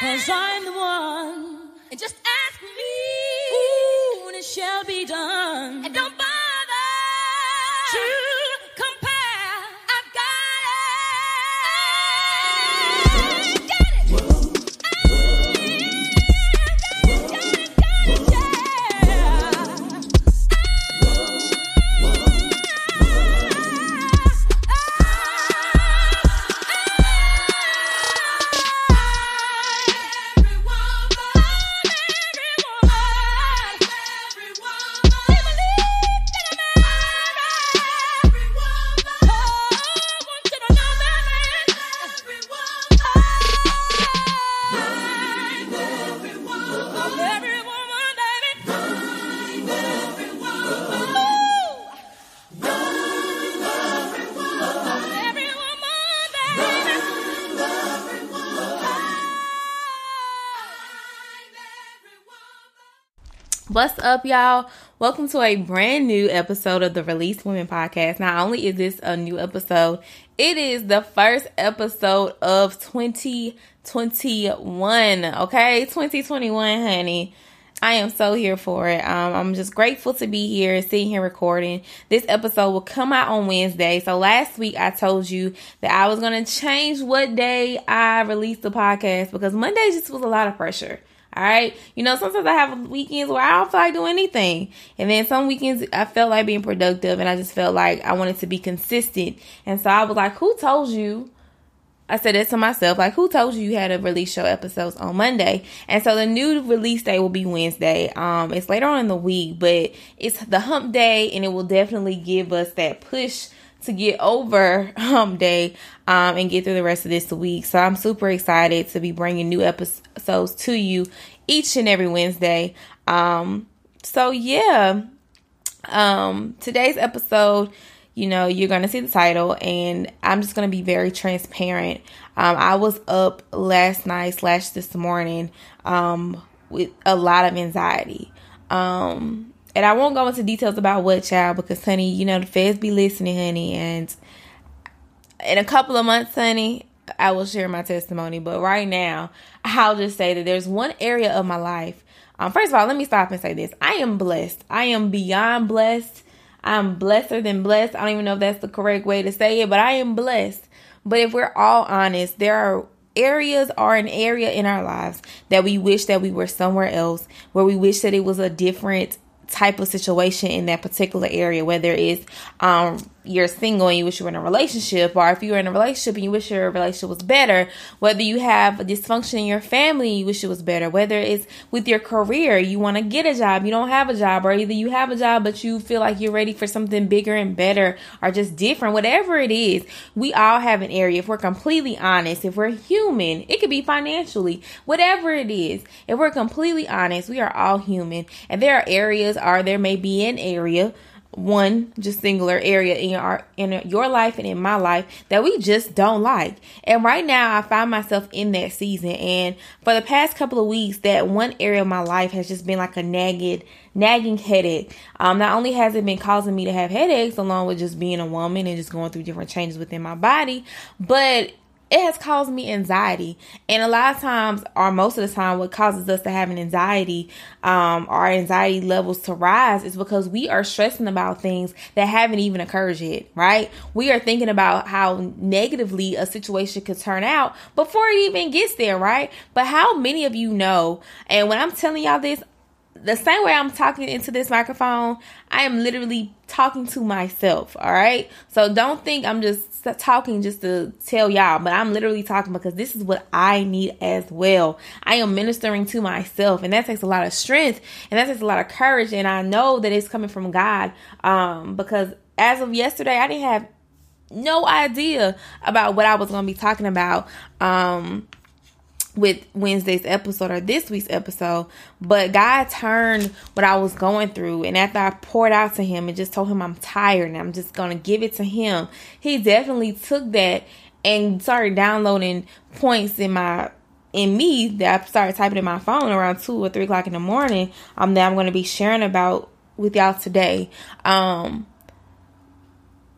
'Cause I'm the one. And just ask me. Ooh, and it shall be done. And don't bother to compare. I've got it. Got it. What's up, y'all? Welcome to a brand new episode of the Released Women Podcast. Not only is this a new episode, it is the first episode of 2021, okay? 2021, honey. I am so here for it. I'm just grateful to be here, sitting here recording. This episode will come out on Wednesday. So last week I told you that I was going to change what day I released the podcast because Monday just was a lot of pressure. All right. You know, sometimes I have weekends where I don't feel like doing anything. And then some weekends I felt like being productive and I just felt like I wanted to be consistent. And so I was like, who told you? I said that to myself, like, who told you you had to release your episodes on Monday? And so the new release day will be Wednesday. It's later on in the week, but it's the hump day and it will definitely give us that push to get over hump day and get through the rest of this week. So I'm super excited to be bringing new episodes to you each and every Wednesday. Today's episode, you know, you're going to see the title and I'm just going to be very transparent. I was up last night / this morning with a lot of anxiety. And I won't go into details about what, child, because, honey, you know, the feds be listening, honey. And in a couple of months, honey, I will share my testimony. But right now, I'll just say that there's one area of my life. First of all, let me stop and say this. I am blessed. I am beyond blessed. I'm blesser than blessed. I don't even know if that's the correct way to say it, but I am blessed. But if we're all honest, there are an area in our lives that we wish that we were somewhere else, where we wish that it was a different type of situation in that particular area, whether it's you're single and you wish you were in a relationship, or if you were in a relationship and you wish your relationship was better, whether you have a dysfunction in your family and you wish it was better, whether it's with your career, you want to get a job, you don't have a job, or either you have a job but you feel like you're ready for something bigger and better or just different, whatever it is, we all have an area. If we're completely honest, if we're human, it could be financially, whatever it is. If we're completely honest, we are all human, and there are areas, or there may be an area, one just singular area in your life and in my life that we just don't like. And right now I find myself in that season. And for the past couple of weeks, that one area of my life has just been like a nagging headache. Not only has it been causing me to have headaches along with just being a woman and just going through different changes within my body, but it has caused me anxiety. And a lot of times, or most of the time, what causes us to have an anxiety, our anxiety levels to rise, is because we are stressing about things that haven't even occurred yet, right? We are thinking about how negatively a situation could turn out before it even gets there, right? But how many of you know, and when I'm telling y'all this, the same way I'm talking into this microphone, I am literally talking to myself, all right? So don't think I'm just talking just to tell y'all, but I'm literally talking because this is what I need as well. I am ministering to myself, and that takes a lot of strength, and that takes a lot of courage, and I know that it's coming from God, because as of yesterday, I didn't have no idea about what I was going to be talking about, with Wednesday's episode or this week's episode, but God turned what I was going through, and after I poured out to him and just told him I'm tired and I'm just gonna give it to him, he definitely took that and started downloading points in me that I started typing in my phone around 2 or 3 o'clock in the morning that I'm gonna be sharing about with y'all today.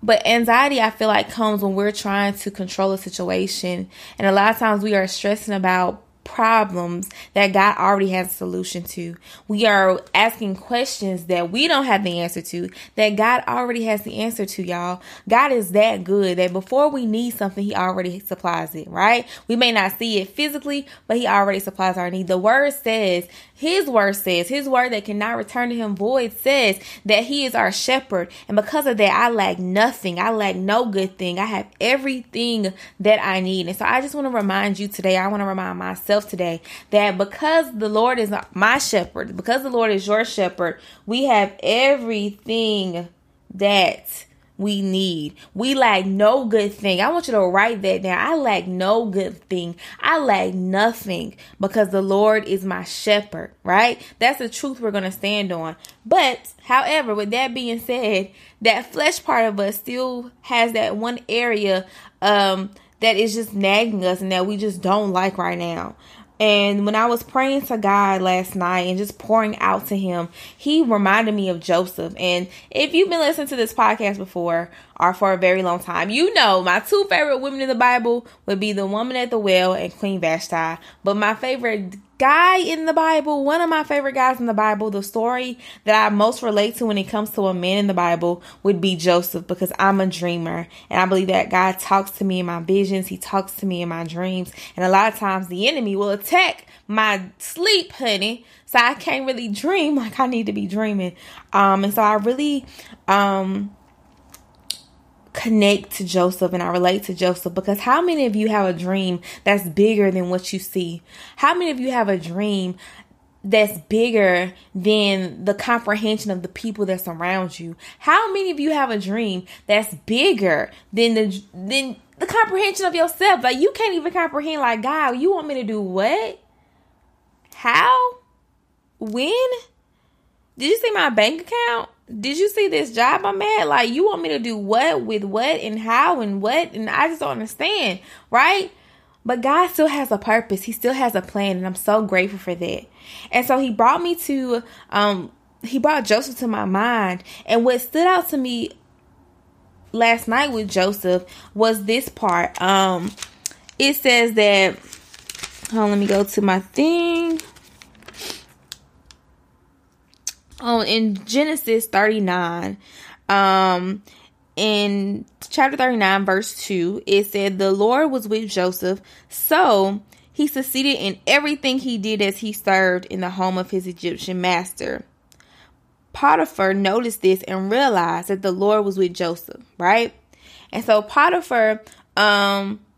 But anxiety, I feel like, comes when we're trying to control a situation. And a lot of times we are stressing about problems that God already has a solution to. We are asking questions that we don't have the answer to, that God already has the answer to, y'all. God is that good that before we need something, he already supplies it, right? We may not see it physically, but he already supplies our need. The word says, his word that cannot return to him void says that he is our shepherd. And because of that, I lack nothing. I lack no good thing. I have everything that I need. And so I just want to remind you today, I want to remind myself today, that because the Lord is my shepherd, because the Lord is your shepherd, we have everything that we need. We lack no good thing. I want you to write that down. I lack no good thing. I lack nothing because the Lord is my shepherd, right? That's the truth we're going to stand on. But, however, with that being said, that flesh part of us still has that one area that is just nagging us and that we just don't like right now. And when I was praying to God last night and just pouring out to him, he reminded me of Joseph. And if you've been listening to this podcast before or for a very long time, you know my two favorite women in the Bible would be the woman at the well and Queen Vashti. But my favorite guy in the Bible, one of my favorite guys in the Bible, the story that I most relate to when it comes to a man in the Bible would be Joseph, because I'm a dreamer and I believe that God talks to me in my visions. He talks to me in my dreams. And a lot of times the enemy will attack my sleep, honey. So I can't really dream like I need to be dreaming. And so I really, connect to Joseph and I relate to Joseph, because how many of you have a dream that's bigger than what you see? How many of you have a dream that's bigger than the comprehension of the people that surround you? How many of you have a dream that's bigger than the comprehension of yourself? Like, you can't even comprehend, like, God, you want me to do what? How? When? Did you see my bank account? Did you see this job I'm at? Like, you want me to do what with what and how and what? And I just don't understand, right? But God still has a purpose. He still has a plan, and I'm so grateful for that. And so he brought Joseph to my mind. And what stood out to me last night with Joseph was this part. It says that, hold on, let me go to my thing. In Genesis 39, in chapter 39, verse 2, it said, "The Lord was with Joseph, so he succeeded in everything he did as he served in the home of his Egyptian master." Potiphar noticed this and realized that the Lord was with Joseph, right? And so Potiphar,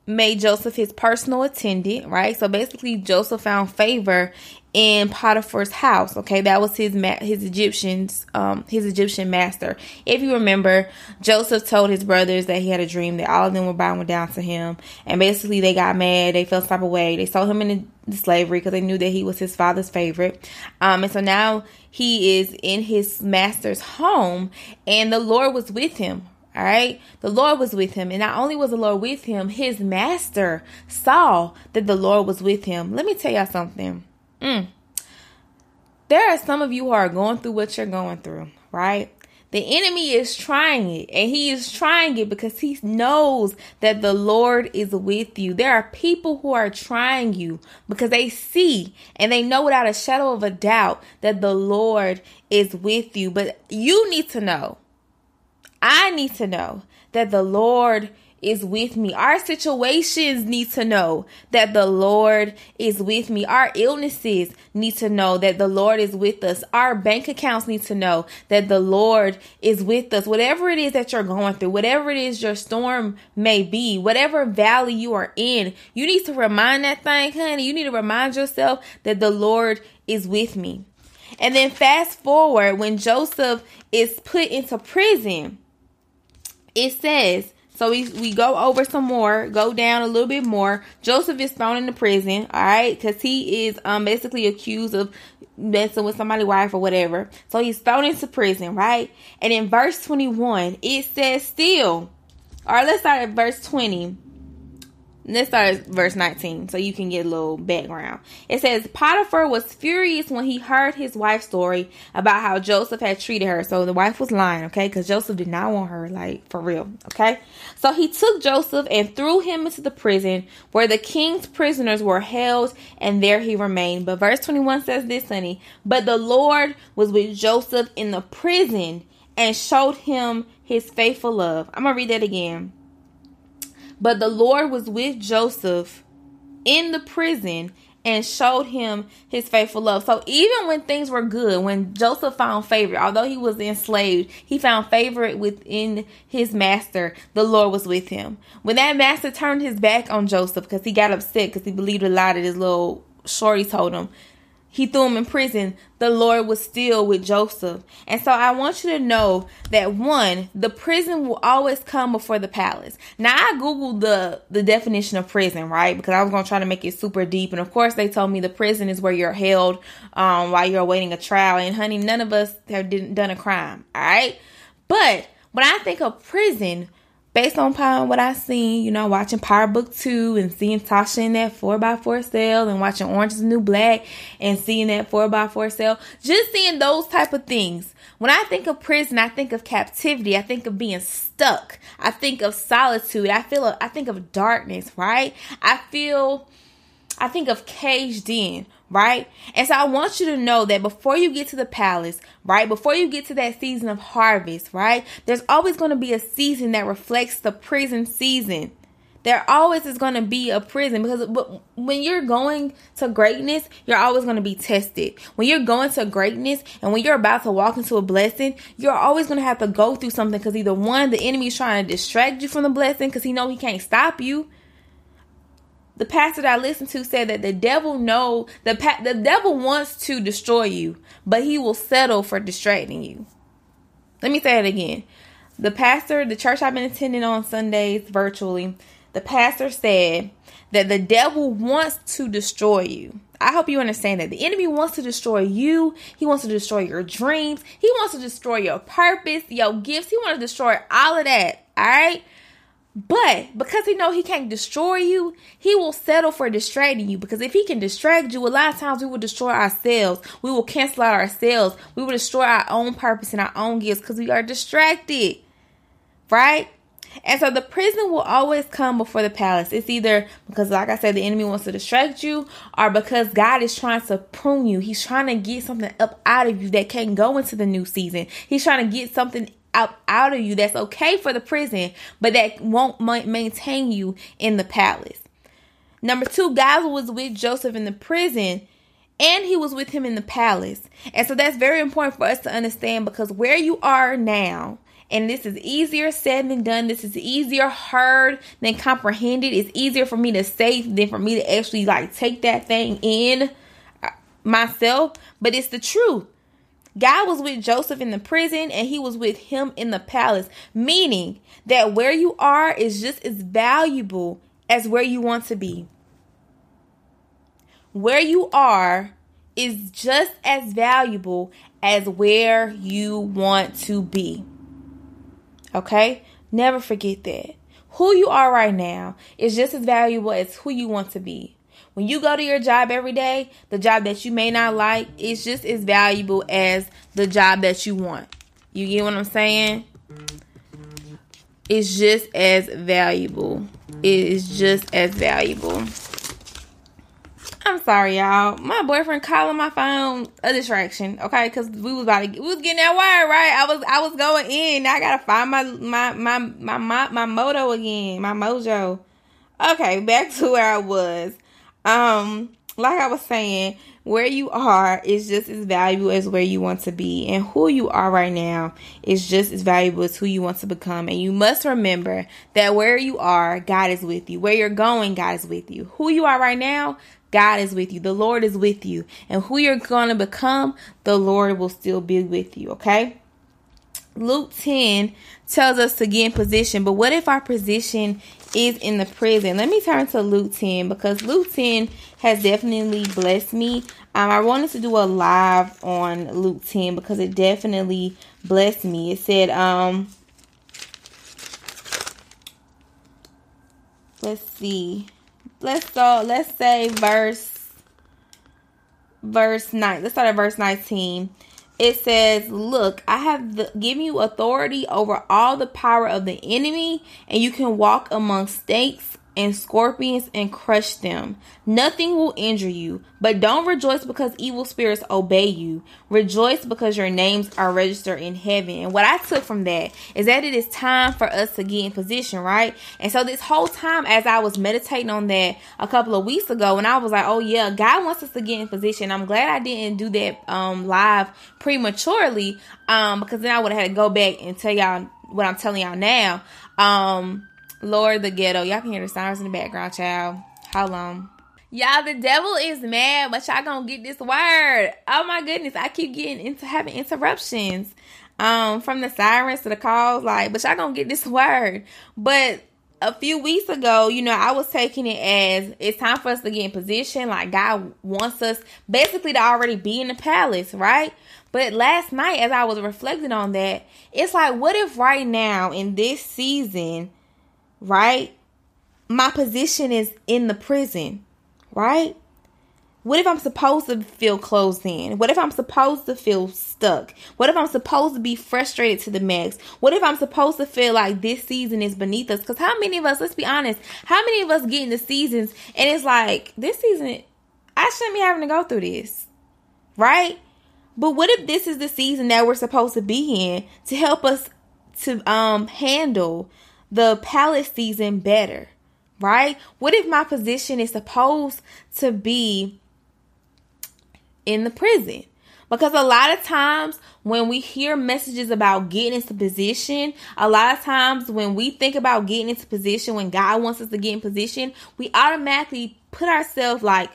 made Joseph his personal attendant, right? So basically Joseph found favor in Potiphar's house. Okay. That was his Egyptian master. If you remember, Joseph told his brothers that he had a dream that all of them were bowing down to him. And basically they got mad. They felt some type of way. They sold him into slavery because they knew that he was his father's favorite. And so now he is in his master's home and the Lord was with him. All right. The Lord was with him. And not only was the Lord with him, his master saw that the Lord was with him. Let me tell y'all something. There are some of you who are going through what you're going through, right? The enemy is trying it, and he is trying it because he knows that the Lord is with you. There are people who are trying you because they see and they know without a shadow of a doubt that the Lord is with you. But you need to know, I need to know that the Lord is with me. Our situations need to know that the Lord is with me. Our illnesses need to know that the Lord is with us. Our bank accounts need to know that the Lord is with us. Whatever it is that you're going through, whatever it is your storm may be, whatever valley you are in, you need to remind that thing, honey. You need to remind yourself that the Lord is with me. And then fast forward when Joseph is put into prison. It says, so we go over some more, go down a little bit more. Joseph is thrown into prison, all right, because he is basically accused of messing with somebody's wife or whatever. So he's thrown into prison, right? And in verse 21, it says still, or let's start at verse 20. Let's start at verse 19 so you can get a little background. It says, Potiphar was furious when he heard his wife's story about how Joseph had treated her. So the wife was lying, okay? Because Joseph did not want her, like, for real, okay? So he took Joseph and threw him into the prison where the king's prisoners were held, and there he remained. But verse 21 says this, honey. But the Lord was with Joseph in the prison and showed him his faithful love. I'm going to read that again. But the Lord was with Joseph in the prison and showed him his faithful love. So even when things were good, when Joseph found favor, although he was enslaved, he found favor within his master. The Lord was with him. When that master turned his back on Joseph because he got upset because he believed a lie that his little shorty told him, he threw him in prison. The Lord was still with Joseph. And so I want you to know that, one, the prison will always come before the palace. Now, I Googled the definition of prison, right? Because I was going to try to make it super deep. And, of course, they told me the prison is where you're held while you're awaiting a trial. And, honey, none of us have done a crime, all right? But when I think of prison, based on what I've seen, you know, watching Power Book 2 and seeing Tasha in that 4x4 cell and watching Orange is the New Black and seeing that 4x4 cell, just seeing those type of things. When I think of prison, I think of captivity. I think of being stuck. I think of solitude. I think of darkness, right? I think of caged in, right? And so I want you to know that before you get to the palace, right? Before you get to that season of harvest, right? There's always going to be a season that reflects the prison season. There always is going to be a prison because when you're going to greatness, you're always going to be tested. When you're going to greatness and when you're about to walk into a blessing, you're always going to have to go through something because either one, the enemy's trying to distract you from the blessing because he know he can't stop you. The pastor that I listened to said that the devil the devil wants to destroy you, but he will settle for distracting you. Let me say it again. The church I've been attending on Sundays virtually, the pastor said that the devil wants to destroy you. I hope you understand that. The enemy wants to destroy you. He wants to destroy your dreams. He wants to destroy your purpose, your gifts. He wants to destroy all of that, all right? But because he know he can't destroy you, he will settle for distracting you. Because if he can distract you, a lot of times we will destroy ourselves. We will cancel out ourselves. We will destroy our own purpose and our own gifts because we are distracted, right? And so the prison will always come before the palace. It's either because, like I said, the enemy wants to distract you or because God is trying to prune you. He's trying to get something up out of you that can't go into the new season. He's trying to get something out of you that's okay for the prison, but that won't maintain you in the palace. Number two, God was with Joseph in the prison and he was with him in the palace. And so that's very important for us to understand because where you are now, and this is easier said than done. This is easier heard than comprehended. It's easier for me to say than for me to actually like take that thing in myself, but it's the truth. God was with Joseph in the prison and he was with him in the palace, meaning that where you are is just as valuable as where you want to be. Where you are is just as valuable as where you want to be. Okay? Never forget that. Who you are right now is just as valuable as who you want to be. When you go to your job every day, the job that you may not like is just as valuable as the job that you want. You get what I'm saying? It's just as valuable. It is just as valuable. I'm sorry, y'all. My boyfriend calling my phone a distraction, okay? Because we was getting that wire, right? I was going in. Now I gotta find my mojo again, my mojo. Okay, back to where I was. Like I was saying, where you are is just as valuable as where you want to be, and who you are right now is just as valuable as who you want to become. And you must remember that where you are, God is with you. Where you're going, God is with you. Who you are right now, God is with you. The Lord is with you, and who you're going to become, the Lord will still be with you. Okay. Luke 10 tells us to get in position, but what if our position is in the prison? Let me turn to Luke 10 because Luke 10 has definitely blessed me. I wanted to do a live on Luke 10 because it definitely blessed me. It said, let's see. let's go. Let's say verse 9. Let's start at verse 19. It says, "Look, I have given you authority over all the power of the enemy, and you can walk among snakes and scorpions and crush them. Nothing will injure you, but don't rejoice because evil spirits obey you. Rejoice because your names are registered in heaven." And what I took from that is that it is time for us to get in position, right? And so this whole time, as I was meditating on that a couple of weeks ago, and I was like, oh yeah, God wants us to get in position. I'm glad I didn't do that live prematurely, because then I would have had to go back and tell y'all what I'm telling y'all now. Lord, the ghetto. Y'all can hear the sirens in the background, child. How long? Y'all, the devil is mad, but y'all gonna get this word. Oh my goodness. I keep getting into having interruptions from the sirens to the calls. Like, but y'all gonna get this word. But a few weeks ago, you know, I was taking it as it's time for us to get in position. Like, God wants us basically to already be in the palace, right? But last night, as I was reflecting on that, it's like, what if right now in this season, right, my position is in the prison, right? What if I'm supposed to feel closed in? What if I'm supposed to feel stuck? What if I'm supposed to be frustrated to the max? What if I'm supposed to feel like this season is beneath us? Because how many of us, let's be honest, how many of us get into seasons and it's like, this season, I shouldn't be having to go through this, right? But what if this is the season that we're supposed to be in to help us to handle the palace season better, right? What if my position is supposed to be in the prison? Because a lot of times when we hear messages about getting into position, a lot of times when we think about getting into position, when God wants us to get in position, we automatically put ourselves like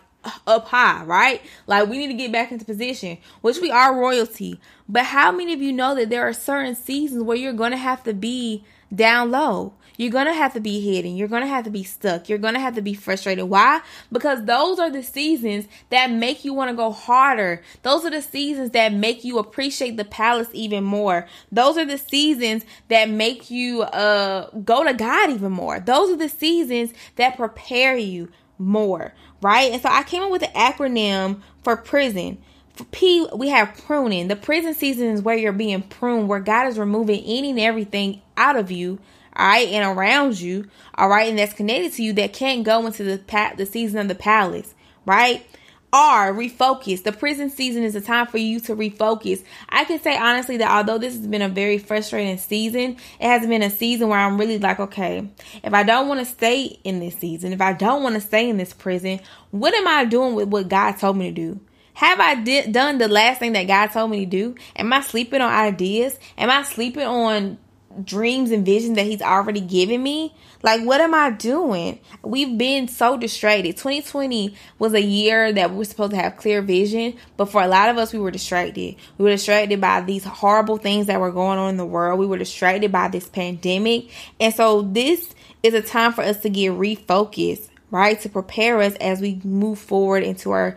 up high, right? Like, we need to get back into position, which we are royalty. But how many of you know that there are certain seasons where you're going to have to be down low? You're going to have to be hidden. You're going to have to be stuck. You're going to have to be frustrated. Why? Because those are the seasons that make you want to go harder. Those are the seasons that make you appreciate the palace even more. Those are the seasons that make you go to God even more. Those are the seasons that prepare you more, right? And so I came up with an acronym for prison. For P, we have pruning. The prison season is where you're being pruned, where God is removing any and everything out of you, all right, and around you, all right, and that's connected to you that can't go into the season of the palace, right? R, refocus. The prison season is a time for you to refocus. I can say honestly that although this has been a very frustrating season, it has been a season where I'm really like, okay, if I don't want to stay in this season, if I don't want to stay in this prison, what am I doing with what God told me to do? Have I done the last thing that God told me to do? Am I sleeping on ideas? Am I sleeping on dreams and visions that He's already given me? Like, what am I doing? We've been so distracted. 2020 was a year that we were supposed to have clear vision, but for a lot of us, we were distracted. We were distracted by these horrible things that were going on in the world. We were distracted by this pandemic. And so this is a time for us to get refocused, right? To prepare us as we move forward into our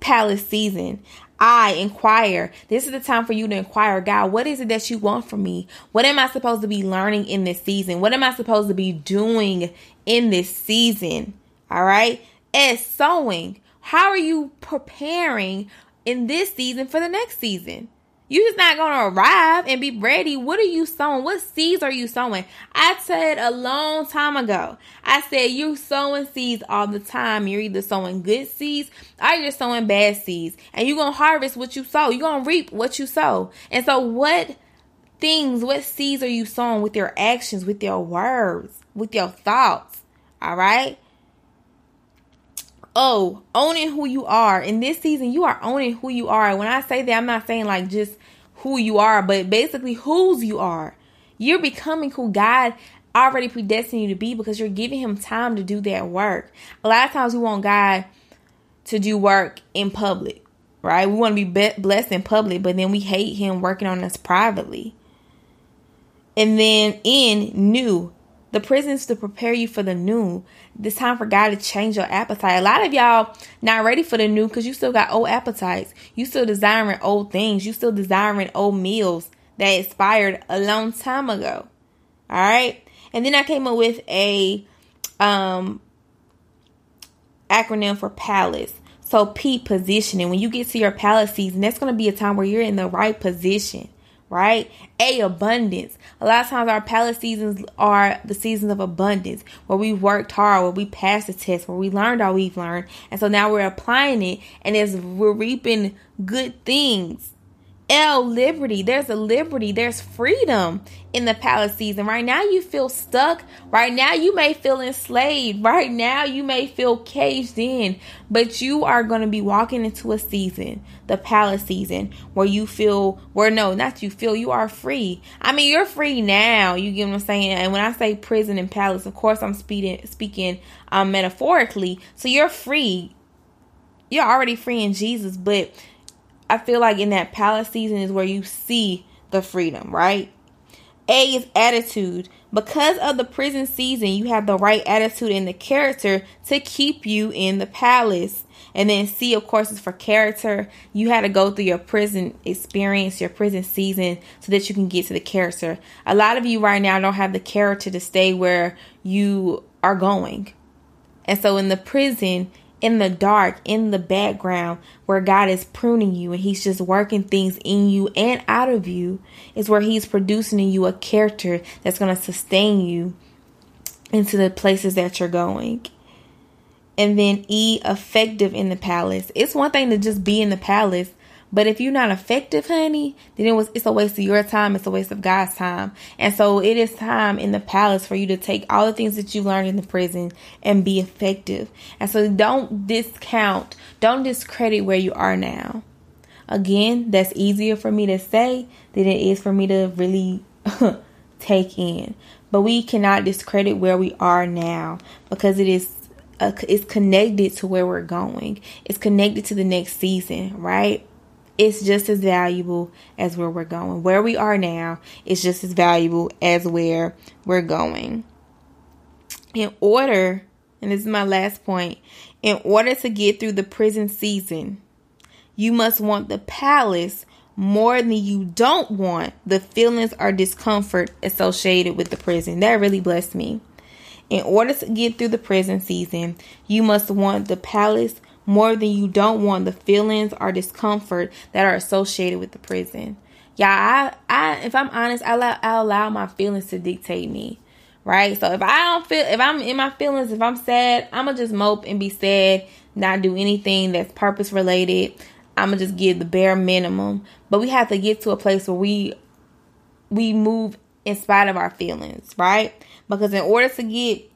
palace season. I inquire. This is the time for you to inquire, God, what is it that you want from me? What am I supposed to be learning in this season? What am I supposed to be doing in this season? All right. As sowing, how are you preparing in this season for the next season? You're just not going to arrive and be ready. What are you sowing? What seeds are you sowing? I said a long time ago, I said you're sowing seeds all the time. You're either sowing good seeds or you're sowing bad seeds. And you're going to harvest what you sow. You're going to reap what you sow. And so what things, what seeds are you sowing with your actions, with your words, with your thoughts? All right. Oh, owning who you are. In this season, you are owning who you are. When I say that, I'm not saying like just who you are, but basically whose you are. You're becoming who God already predestined you to be because you're giving Him time to do that work. A lot of times we want God to do work in public, right? We want to be blessed in public, but then we hate Him working on us privately. And then in new. The prison's to prepare you for the new. It's time for God to change your appetite. A lot of y'all not ready for the new because you still got old appetites. You still desiring old things. You still desiring old meals that expired a long time ago. All right. And then I came up with a acronym for palace. So P, positioning. When you get to your palace season, that's going to be a time where you're in the right position, right? A, abundance. A lot of times our palace seasons are the seasons of abundance, where we worked hard, where we passed the test, where we learned all we've learned. And so now we're applying it, and we're reaping good things. L, liberty. There's a liberty. There's freedom in the palace season. Right now you feel stuck. Right now you may feel enslaved. Right now you may feel caged in. But you are going to be walking into a season, the palace season, where you feel, where no, not you feel, you are free. I mean, you're free now. You get what I'm saying? And when I say prison and palace, of course I'm speaking metaphorically. So you're free. You're already free in Jesus, but I feel like in that palace season is where you see the freedom, right? A is attitude. Because of the prison season, you have the right attitude and the character to keep you in the palace. And then C, of course, is for character. You had to go through your prison experience, your prison season, so that you can get to the character. A lot of you right now don't have the character to stay where you are going. And so in the prison, in the dark, in the background, where God is pruning you and he's just working things in you and out of you, is where he's producing in you a character that's going to sustain you into the places that you're going. And then E, effective in the palace. It's one thing to just be in the palace, but if you're not effective, honey, then it's a waste of your time. It's a waste of God's time. And so it is time in the palace for you to take all the things that you learned in the prison and be effective. And so don't discredit where you are now. Again, that's easier for me to say than it is for me to really take in. But we cannot discredit where we are now, because it is it's connected to where we're going. It's connected to the next season, right? It's just as valuable as where we're going. Where we are now is just as valuable as where we're going. In order, and this is my last point, in order to get through the prison season, you must want the palace more than you don't want the feelings or discomfort associated with the prison. That really blessed me. In order to get through the prison season, you must want the palace more than you don't want the feelings or discomfort that are associated with the prison. Yeah, if I'm honest, I allow my feelings to dictate me, right? So if I'm in my feelings, if I'm sad, I'm going to just mope and be sad, not do anything that's purpose related. I'm going to just give the bare minimum. But we have to get to a place where we move in spite of our feelings, right? Because in order to get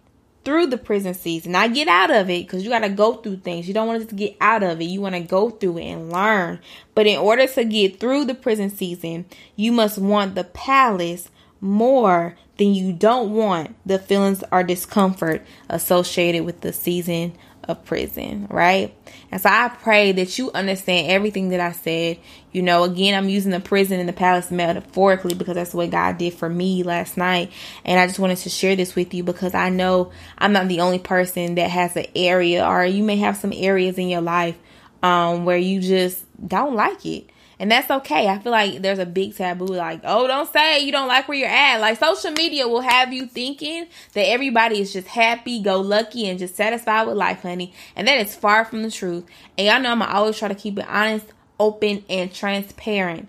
through the prison season, not get out of it, because you got to go through things. You don't want to just get out of it. You want to go through it and learn. But in order to get through the prison season, you must want the palace more than you don't want the feelings or discomfort associated with the season of prison, right? And so I pray that you understand everything that I said. You know, again, I'm using the prison and the palace metaphorically because that's what God did for me last night. And I just wanted to share this with you because I know I'm not the only person that has an area, or you may have some areas in your life where you just don't like it. And that's okay. I feel like there's a big taboo, like, oh, don't say you don't like where you're at. Like, social media will have you thinking that everybody is just happy, go lucky, and just satisfied with life, honey. And that is far from the truth. And y'all know I'm always try to keep it honest, open, and transparent.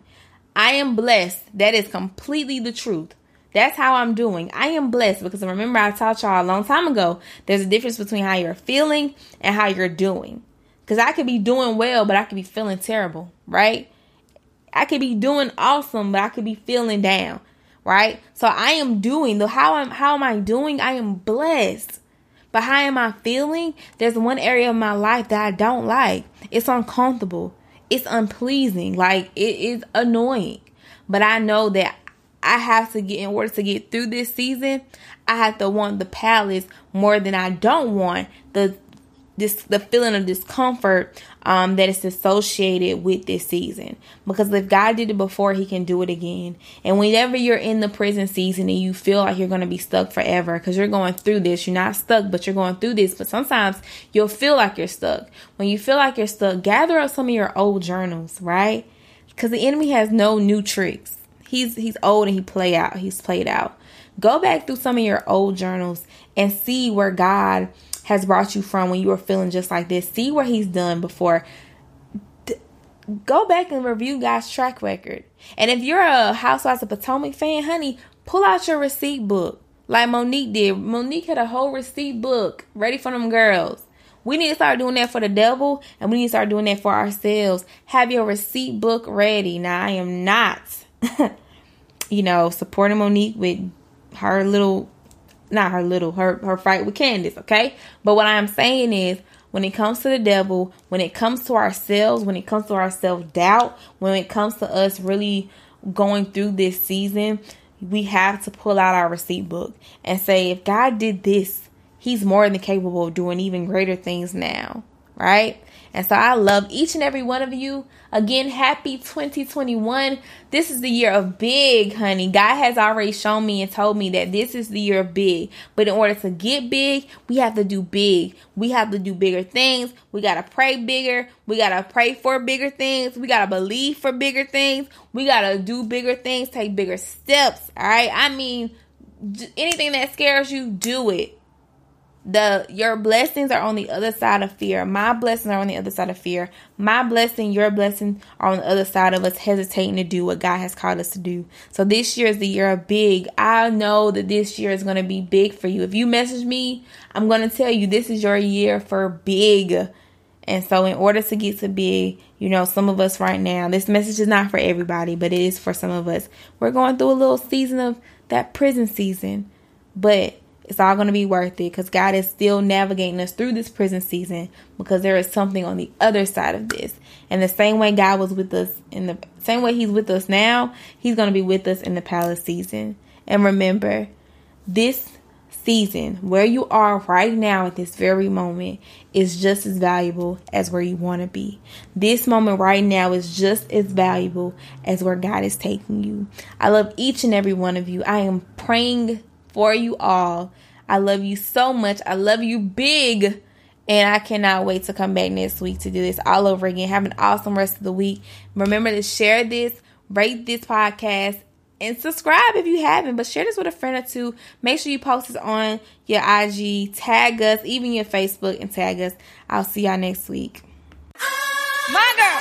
I am blessed. That is completely the truth. That's how I'm doing. I am blessed because remember I taught y'all a long time ago, there's a difference between how you're feeling and how you're doing. Because I could be doing well, but I could be feeling terrible, right? I could be doing awesome, but I could be feeling down, right? So I am doing how am I doing? I am blessed. But how am I feeling? There's one area of my life that I don't like. It's uncomfortable. It's unpleasing. Like, it is annoying. But I know that I have to get, in order to get through this season, I have to want the palace more than I don't want the feeling of discomfort that is associated with this season. Because if God did it before, he can do it again. And whenever you're in the prison season and you feel like you're going to be stuck forever, because you're going through this, you're not stuck, but you're going through this. But sometimes you'll feel like you're stuck. When you feel like you're stuck, gather up some of your old journals, right? Because the enemy has no new tricks. He's old and he's played out. Go back through some of your old journals and see where God has brought you from when you were feeling just like this. See where he's done before. Go back and review God's track record. And if you're a Housewives of Potomac fan, honey, pull out your receipt book like Monique did. Monique had a whole receipt book ready for them girls. We need to start doing that for the devil, and we need to start doing that for ourselves. Have your receipt book ready. Now, I am not, supporting Monique with her her fight with Candace, okay? But what I am saying is, when it comes to the devil, when it comes to ourselves, when it comes to our self-doubt, when it comes to us really going through this season, we have to pull out our receipt book and say, if God did this, he's more than capable of doing even greater things now, right? And so I love each and every one of you. Again, happy 2021. This is the year of big, honey. God has already shown me and told me that this is the year of big. But in order to get big, we have to do big. We have to do bigger things. We got to pray bigger. We got to pray for bigger things. We got to believe for bigger things. We got to do bigger things, take bigger steps, all right? I mean, anything that scares you, do it. Your blessings are on the other side of fear. My blessings are on the other side of fear. My blessing, your blessing are on the other side of us hesitating to do what God has called us to do. So this year is the year of big. I know that this year is going to be big for you. If you message me, I'm going to tell you this is your year for big. And so in order to get to big, some of us right now, this message is not for everybody, but it is for some of us. We're going through a little season of that prison season, but it's all going to be worth it because God is still navigating us through this prison season because there is something on the other side of this. And the same way God was with us, in the same way he's with us now, he's going to be with us in the palace season. And remember, this season, where you are right now at this very moment, is just as valuable as where you want to be. This moment right now is just as valuable as where God is taking you. I love each and every one of you. I am praying for you all. I love you so much. I love you big. And I cannot wait to come back next week to do this all over again. Have an awesome rest of the week. Remember to share this, rate this podcast, and subscribe if you haven't. But share this with a friend or two. Make sure you post this on your IG. Tag us, even your Facebook, and tag us. I'll see y'all next week. My girl.